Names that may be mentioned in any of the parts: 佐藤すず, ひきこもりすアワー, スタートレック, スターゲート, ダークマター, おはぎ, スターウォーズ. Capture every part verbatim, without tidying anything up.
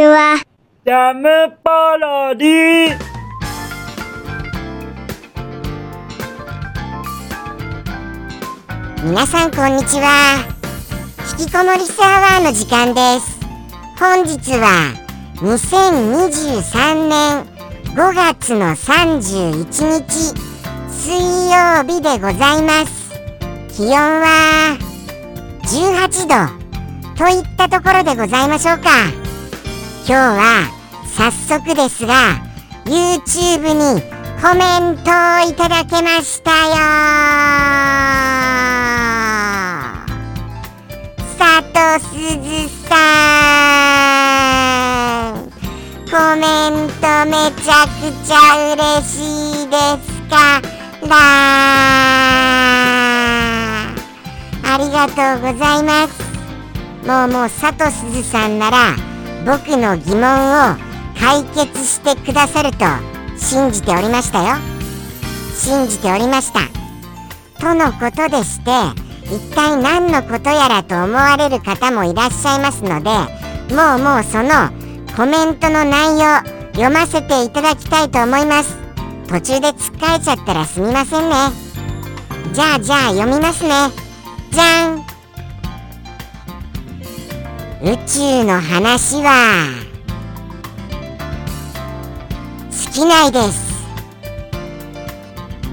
れはジャムパロディ。皆さんこんにちは。引きこもりスアワーの時間です。本日はにせんにじゅうさんねんごがつのさんじゅういちにち水曜日でございます。気温はじゅうはちどといったところでございましょうか。今日は早速ですが YouTube にコメントをいただけましたよ。佐藤すずさん、コメントめちゃくちゃ嬉しいですからありがとうございます。もうもう佐藤すずさんなら僕の疑問を解決してくださると信じておりましたよ。信じておりましたとのことでして、一体何のことやらと思われる方もいらっしゃいますので、もうもうそのコメントの内容読ませていただきたいと思います。途中で突っかえちゃったらすみませんね。じゃあじゃあ読みますね。じゃん。宇宙の話は尽きないです。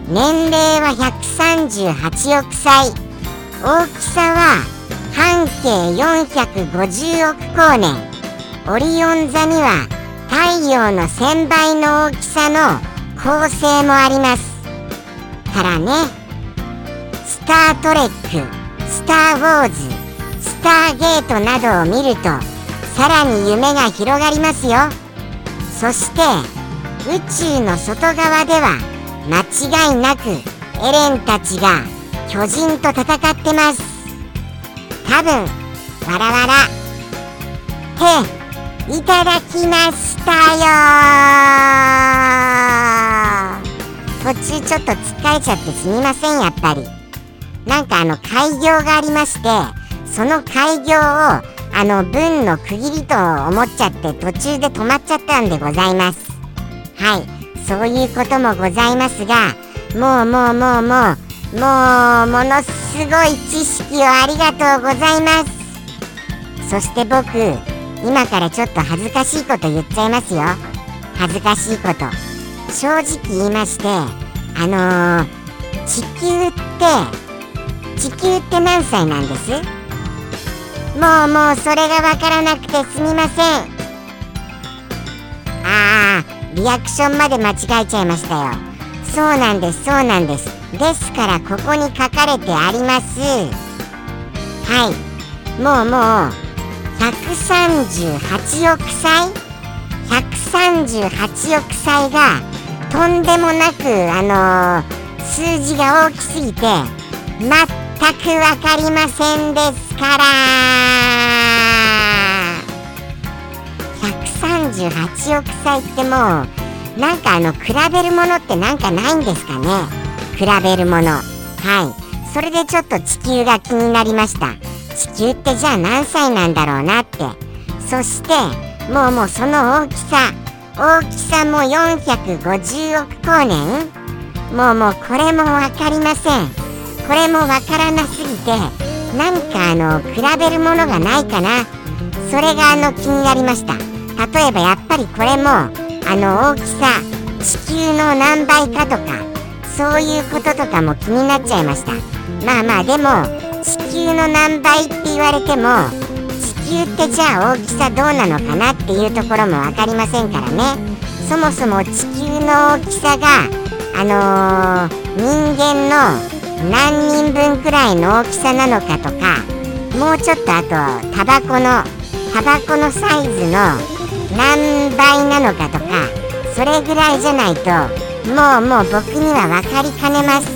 年齢はひゃくさんじゅうはちおくさい、大きさは半径よんひゃくごじゅうおくこうねん、オリオン座には太陽のせんばいの大きさの恒星もありますからね。スタートレック、スターウォーズ、スターゲートなどを見るとさらに夢が広がりますよ。そして宇宙の外側では間違いなくエレンたちが巨人と戦ってます。多分わらわらっていただきましたよ。途中ちょっとつっかえちゃってすみません。やっぱりなんかあの開業がありまして、その開業をあの文の区切りと思っちゃって途中で止まっちゃったんでございます。はい、そういうこともございますが、もうもうもうもうもうものすごい知識をありがとうございます。そして僕今からちょっと恥ずかしいこと言っちゃいますよ。恥ずかしいこと、正直言いまして、あのー、地球って地球って何歳なんです？もうもうそれがわからなくてすみません。あー、リアクションまで間違えちゃいましたよ。そうなんです、そうなんです。ですからここに書かれてあります。はい、もうもうひゃくさんじゅうはちおくさい、ひゃくさんじゅうはちおくさいがとんでもなくあのー、数字が大きすぎて全くわかりませんですからひゃくさんじゅうはちおくさいってもうなんかあの比べるものってなんかないんですかね、比べるもの。はい、それでちょっと地球が気になりました。地球ってじゃあ何歳なんだろうなって。そしてもうもうその大きさ大きさもよんひゃくごじゅうおくこうねん、もうもうこれもわかりません。これもわからなすぎてなんかあの比べるものがないかな、それがあの気になりました。例えばやっぱりこれもあの大きさ地球の何倍かとかそういうこととかも気になっちゃいました。まあまあでも地球の何倍って言われても地球ってじゃあ大きさどうなのかなっていうところも分かりませんからね。そもそも地球の大きさがあのー、人間の何人分くらいの大きさなのかとか、もうちょっとあとタバコのタバコのサイズの何倍なのかとか、それぐらいじゃないともうもう僕には分かりかねます。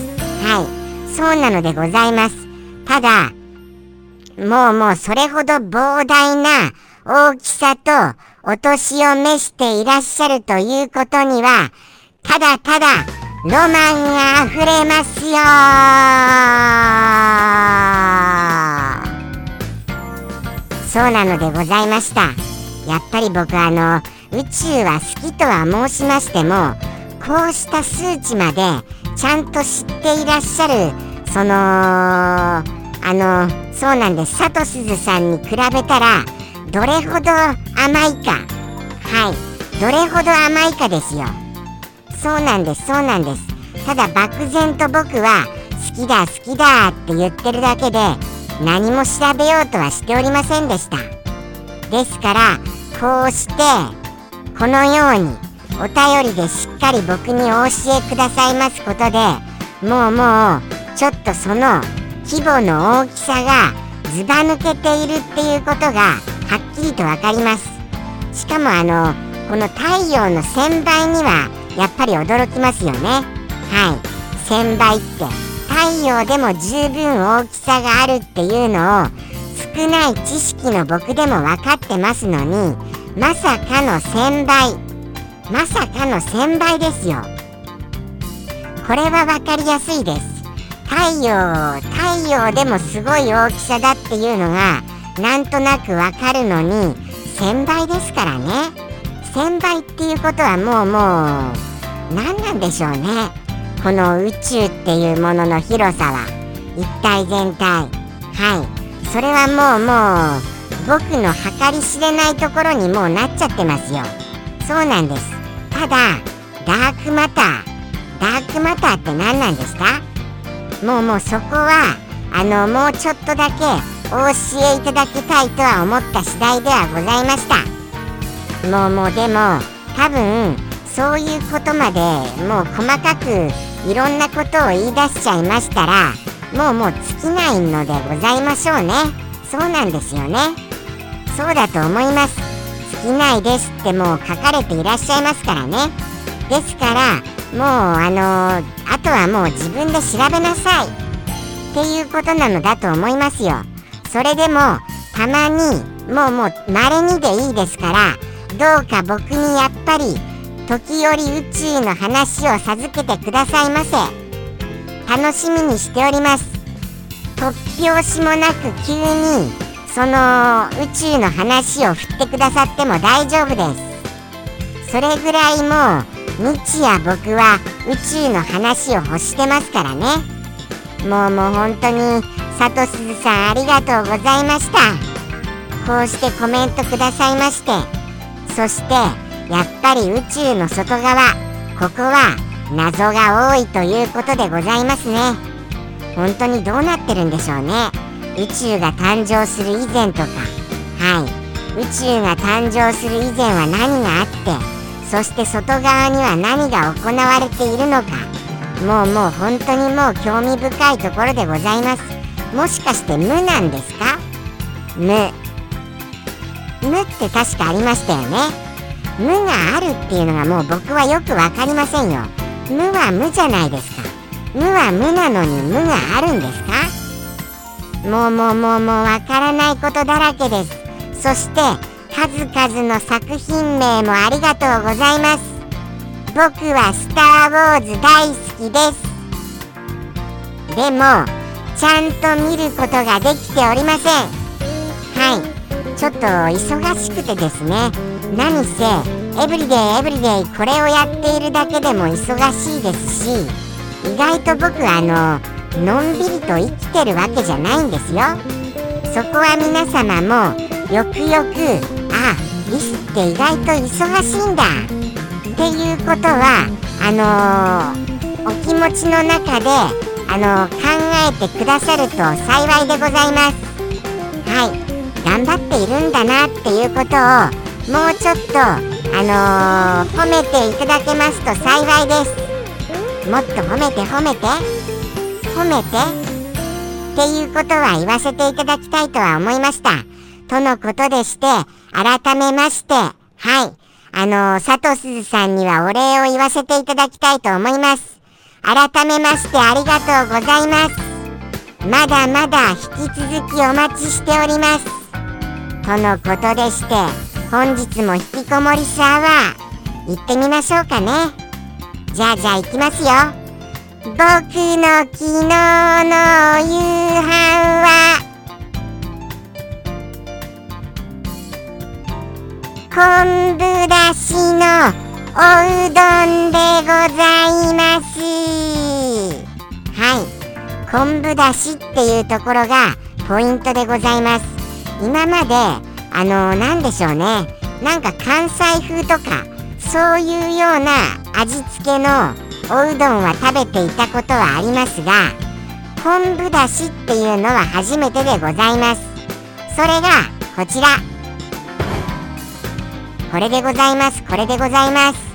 はい、そうなのでございます。ただもうもうそれほど膨大な大きさとお年を召していらっしゃるということにはただただロマンがあふれますよ。そうなのでございました。やっぱり僕あの宇宙は好きとは申しましても、こうした数値までちゃんと知っていらっしゃる、そのあのそうなんです、佐藤すずさんに比べたらどれほど甘いか、はい、どれほど甘いかですよ。そうなんです、そうなんです。ただ漠然と僕は好きだ好きだって言ってるだけで、何も調べようとはしておりませんでした。ですからこうしてこのようにお便りでしっかり僕にお教えくださいますことで、もうもうちょっとその規模の大きさがずば抜けているっていうことがはっきりとわかります。しかもあのこの太陽のせんばいにはやっぱり驚きますよね。はい、せんばいって太陽でも十分大きさがあるっていうのを少ない知識の僕でも分かってますのに、まさかのせんばい、まさかのせんばいですよ。これは分かりやすいです。太陽、太陽でもすごい大きさだっていうのがなんとなくわかるのにせんばいですからね。せんばいっていうことはもうもう何なんでしょうね。この宇宙っていうものの広さは一体全体、はい、それはもうもう僕の計り知れないところにもうなっちゃってますよ。そうなんです。ただダークマター、ダークマターって何なんですか。もうもうそこはあのもうちょっとだけお教えいただきたいとは思った次第ではございました。もうもうでも多分そういうことまでもう細かくいろんなことを言い出しちゃいましたら、もうもう尽きないのでございましょうね。そうなんですよね。そうだと思います。尽きないですってもう書かれていらっしゃいますからね。ですからもうあのーあとはもう自分で調べなさいっていうことなのだと思いますよ。それでもたまにもうもう稀にでいいですから、どうか僕にやっぱり時折宇宙の話を授けてくださいませ。楽しみにしております。突拍子もなく急にその宇宙の話を振ってくださっても大丈夫です。それぐらいもう日夜僕は宇宙の話を欲してますからね。もうもう本当に佐藤すずさんありがとうございました。こうしてコメントくださいまして、そしてやっぱり宇宙の外側、ここは謎が多いということでございますね。本当にどうなってるんでしょうね。宇宙が誕生する以前とか、はい、宇宙が誕生する以前は何があって、そして外側には何が行われているのか、もうもう本当にもう興味深いところでございます。もしかして無なんですか。無無って確かありましたよね。無があるっていうのがもう僕はよく分かりませんよ。無は無じゃないですか。無は無なのに無があるんですか。もうもうもうもう分からないことだらけです。そして数々の作品名もありがとうございます。僕はスターウォーズ大好きです。でもちゃんと見ることができておりません。はい、ちょっと忙しくてですね。何せエブリデイエブリデイこれをやっているだけでも忙しいですし、意外と僕あののんびりと生きてるわけじゃないんですよ。そこは皆様もよくよく、あ、リスって意外と忙しいんだっていうことはあのー、お気持ちの中で、あのー、考えてくださると幸いでございます。はい、頑張っているんだなっていうことをもうちょっと、あのー、褒めていただけますと幸いです。もっと褒めて褒めて褒めてっていうことは言わせていただきたいとは思いました。とのことでして、改めまして、はい、あのー、佐藤すずさんにはお礼を言わせていただきたいと思います。改めましてありがとうございます。まだまだ引き続きお待ちしております。とのことでして、本日も引きこもりスアワー、行ってみましょうかね。じゃあじゃあ行きますよ。僕の昨日の夕飯は昆布だしのおうどんでございます。はい、昆布だしっていうところがポイントでございます。今まであのなんでしょうね、なんか関西風とかそういうような味付けのおうどんは食べていたことはありますが、昆布だしっていうのは初めてでございます。それがこちら、これでございます。これでございます。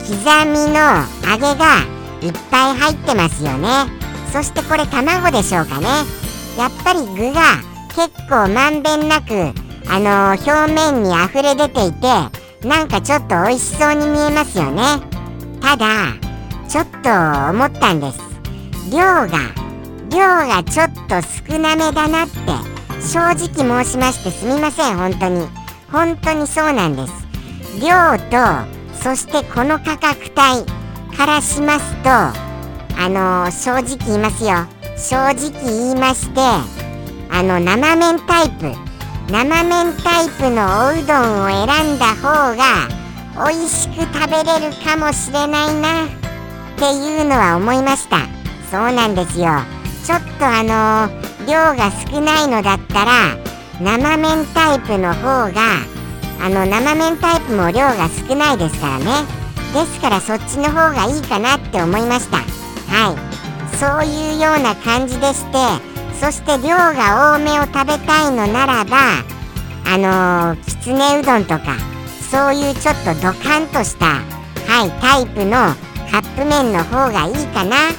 刻みの揚げがいっぱい入ってますよね。そしてこれ卵でしょうかね。やっぱり具が結構まんべんなく、あのー、表面にあふれ出ていて、なんかちょっと美味しそうに見えますよね。ただちょっと思ったんです。量が量がちょっと少なめだなって正直申しまして、すみません。本当に本当にそうなんです。量とそしてこの価格帯からしますと、あのー、正直言いますよ。正直言いまして、あの生麺タイプ生麺タイプのおうどんを選んだ方が美味しく食べれるかもしれないなっていうのは思いました。そうなんですよ。ちょっとあのー、量が少ないのだったら生麺タイプの方が、あの生麺タイプも量が少ないですからね。ですからそっちの方がいいかなって思いました。はい、そういうような感じでして、そして量が多めを食べたいのならば、あのー、きつねうどんとかそういうちょっとドカンとした、はい、タイプのカップ麺の方がいいかなっ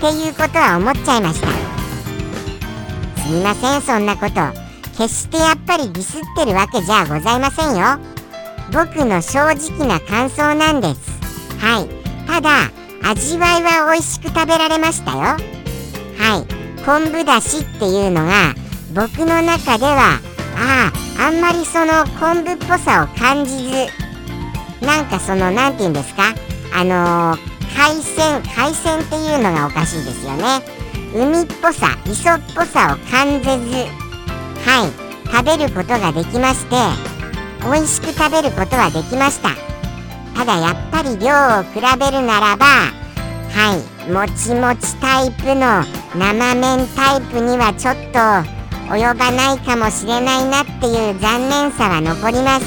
ていうことは思っちゃいました。すみません。そんなこと決してやっぱりディスってるわけじゃございませんよ。僕の正直な感想なんです。はい、ただ味わいは美味しく食べられましたよ。はい、昆布だしっていうのが僕の中ではあああんまりその昆布っぽさを感じず、なんかそのなんて言うんですか、あのー、海鮮海鮮っていうのがおかしいですよね。海っぽさ、磯っぽさを感じず、はい、食べることができまして、美味しく食べることはできました。ただやっぱり量を比べるならば、はい、もちもちタイプの生麺タイプにはちょっと及ばないかもしれないなっていう残念さは残ります。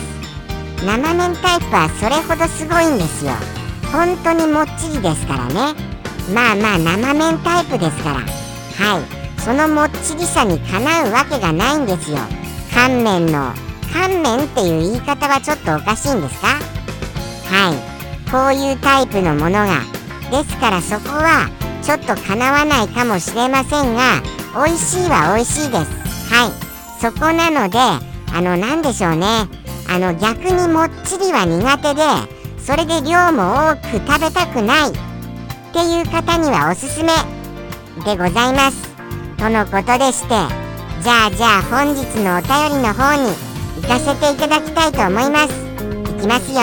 生麺タイプはそれほどすごいんですよ。本当にもっちりですからね。まあまあ生麺タイプですから、はい、そのもっちりさにかなうわけがないんですよ。乾麺の乾麺っていう言い方はちょっとおかしいんですか。はい、こういうタイプのものがですから、そこはちょっとかなわないかもしれませんが、美味しいは美味しいです。はい、そこなので、あのなんでしょうね、あの逆にもっちりは苦手で、それで量も多く食べたくないっていう方にはおすすめでございます、とのことでして、じゃあじゃあ本日のお便りの方に行かせていただきたいと思います。いきますよ。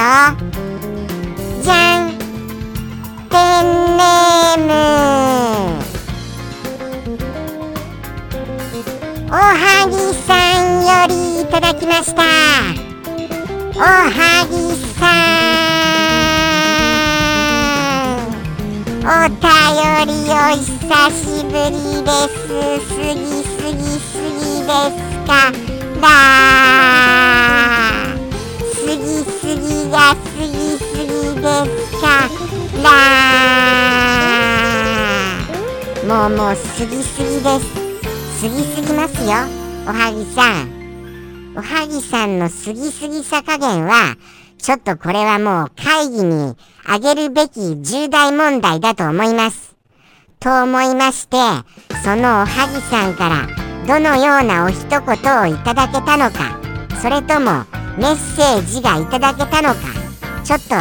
じゃん、ペンネームおはぎさんよりいただきました。おはぎさん、お便りお久しぶりです。すぎすぎすぎですから、すぎすぎがすぎすぎですから、もうもうすぎすぎです。すぎすぎますよ、おはぎさん。おはぎさんのすぎすぎさ加減はちょっとこれはもう会議にあげるべき重大問題だと思いますと思いまして、そのおはぎさんからどのようなお一言をいただけたのか、それともメッセージがいただけたのか、ちょっと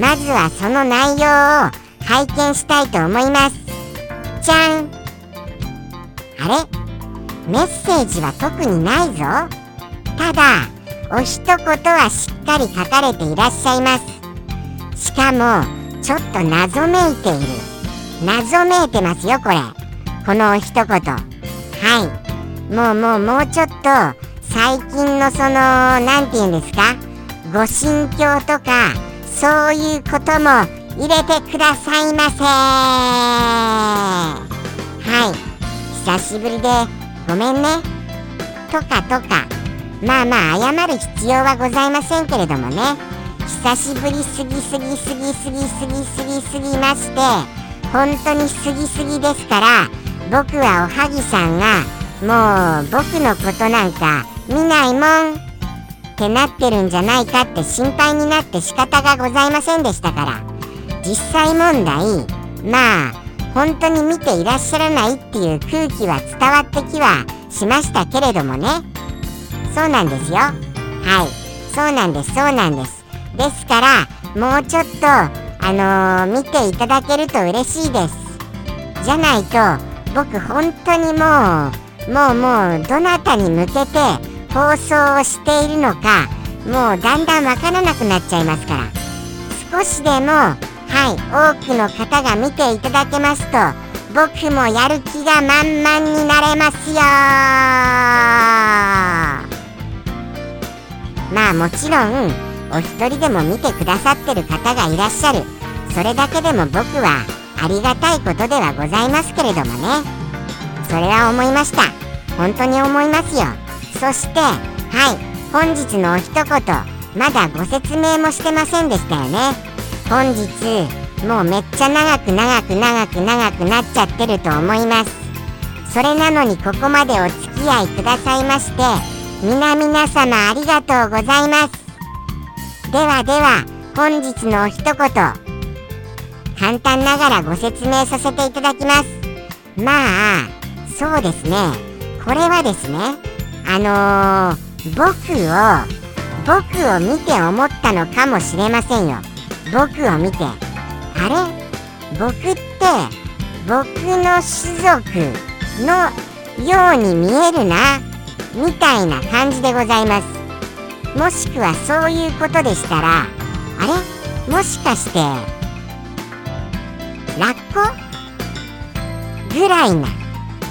まずはその内容を拝見したいと思います。じゃん、あれ、メッセージは特にないぞ。ただお一言はしっかり書かれていらっしゃいます。しかもちょっと謎めいている、謎めいてますよ、これ。この一言、はい、もうもうもうちょっと最近のそのなんていうんですか、ご心境とかそういうことも入れてくださいませ。はい、久しぶりでごめんねとかとか、まあまあ謝る必要はございませんけれどもね、久しぶりすぎすぎすぎすぎすぎすぎすぎまして、本当にすぎすぎですから、僕はおはぎさんがもう僕のことなんか見ないもんってなってるんじゃないかって心配になって仕方がございませんでしたから、実際問題、まあ本当に見ていらっしゃらないっていう空気は伝わってきはしましたけれどもね。そうなんですよ。はい、そうなんです、そうなんです。ですから、もうちょっと、あのー、見ていただけると嬉しいです。じゃないと、僕本当にもう、もうもう、どなたに向けて放送をしているのか、もうだんだんわからなくなっちゃいますから。少しでも、はい、多くの方が見ていただけますと僕もやる気が満々になれますよ。まあもちろんお一人でも見てくださってる方がいらっしゃる、それだけでも僕はありがたいことではございますけれどもね。それは思いました。本当に思いますよ。そしてはい、本日のお一言まだご説明もしてませんでしたよね。本日もうめっちゃ長く長く長く長くなっちゃってると思います。それなのにここまでお付き合いくださいまして皆皆様ありがとうございます。ではでは本日のお一言簡単ながらご説明させていただきます。まあそうですね、これはですね、あのー、僕を僕を見て思ったのかもしれませんよ。僕を見て、あれ？僕って僕の種族のように見えるなみたいな感じでございます。もしくはそういうことでしたら、あれ？もしかしてラッコ？ぐらいな、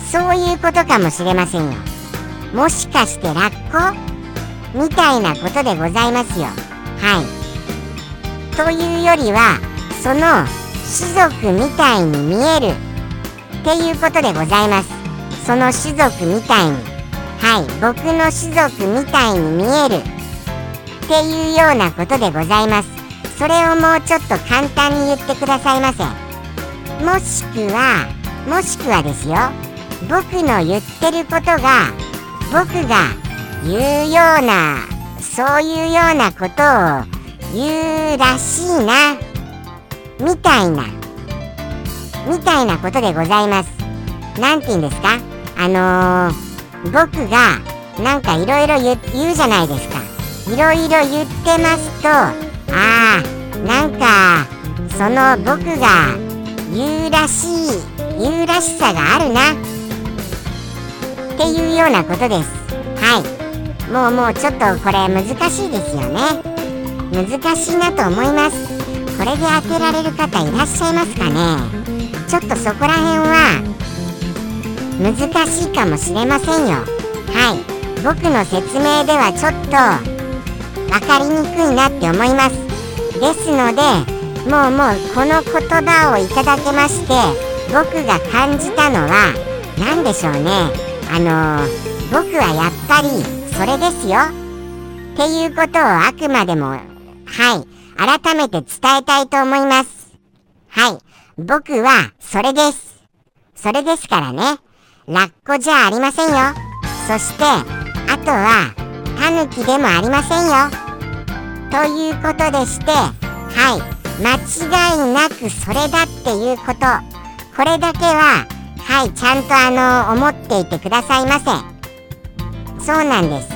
そういうことかもしれませんよ。もしかしてラッコ？みたいなことでございますよ。はい。というよりはその種族みたいに見えるっていうことでございます。その種族みたいに、はい、僕の種族みたいに見えるっていうようなことでございます。それをもうちょっと簡単に言ってくださいませ。もしくはもしくはですよ、僕の言ってることが僕が言うような、そういうようなことを言うらしいなみたいなみたいなことでございます。なんて言うんですか、あのー、僕がなんかいろいろ言うじゃないですか。いろいろ言ってますと、あーなんかその僕が言うらしい言うらしさがあるなっていうようなことです。はい、もうもうちょっとこれ難しいですよね。難しいなと思います。これで当てられる方いらっしゃいますかね。ちょっとそこら辺は難しいかもしれませんよ。はい、僕の説明ではちょっと分かりにくいなって思います。ですのでもうもうこの言葉をいただけまして、僕が感じたのは何でしょうね。あのー、僕はやっぱりそれですよっていうことをあくまでもはい、改めて伝えたいと思います。はい、僕はそれです。それですからね、ラッコじゃありませんよ。そして、あとはタヌキでもありませんよ。ということでして、はい、間違いなくそれだっていうこと、これだけは、はい、ちゃんとあの、思っていてくださいませ。そうなんです。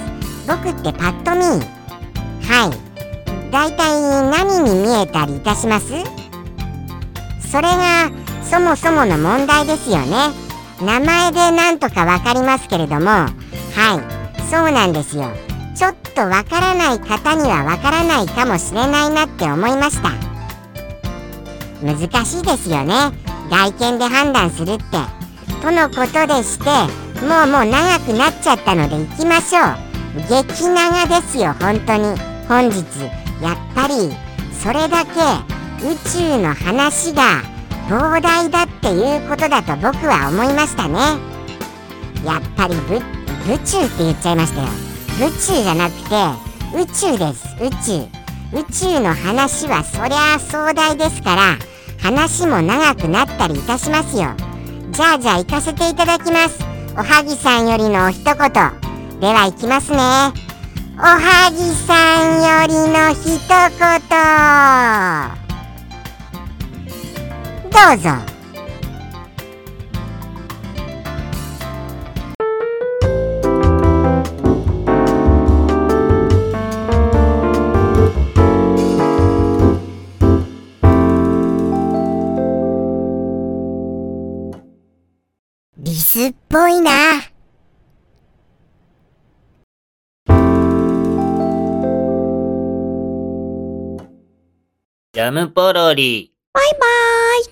僕ってパッと見、はい。だいたい何に見えたりいたします？それがそもそもの問題ですよね。名前でなんとかわかりますけれども、はい、そうなんですよ。ちょっとわからない方にはわからないかもしれないなって思いました。難しいですよね。外見で判断するって。とのことでして、もうもう長くなっちゃったので行きましょう。激長ですよ、本当に。本日やっぱりそれだけ宇宙の話が膨大だっていうことだと僕は思いましたね。やっぱりぶ宇宙って言っちゃいましたよ。宇宙じゃなくて宇宙です。宇宙宇宙の話はそりゃあ壮大ですから、話も長くなったりいたしますよ。じゃあじゃあ行かせていただきます。おはぎさんよりのお一言では行きますね。おはぎさんよりの一言、どうぞ。リスっぽいな。ジャムポロリ、バイバイ。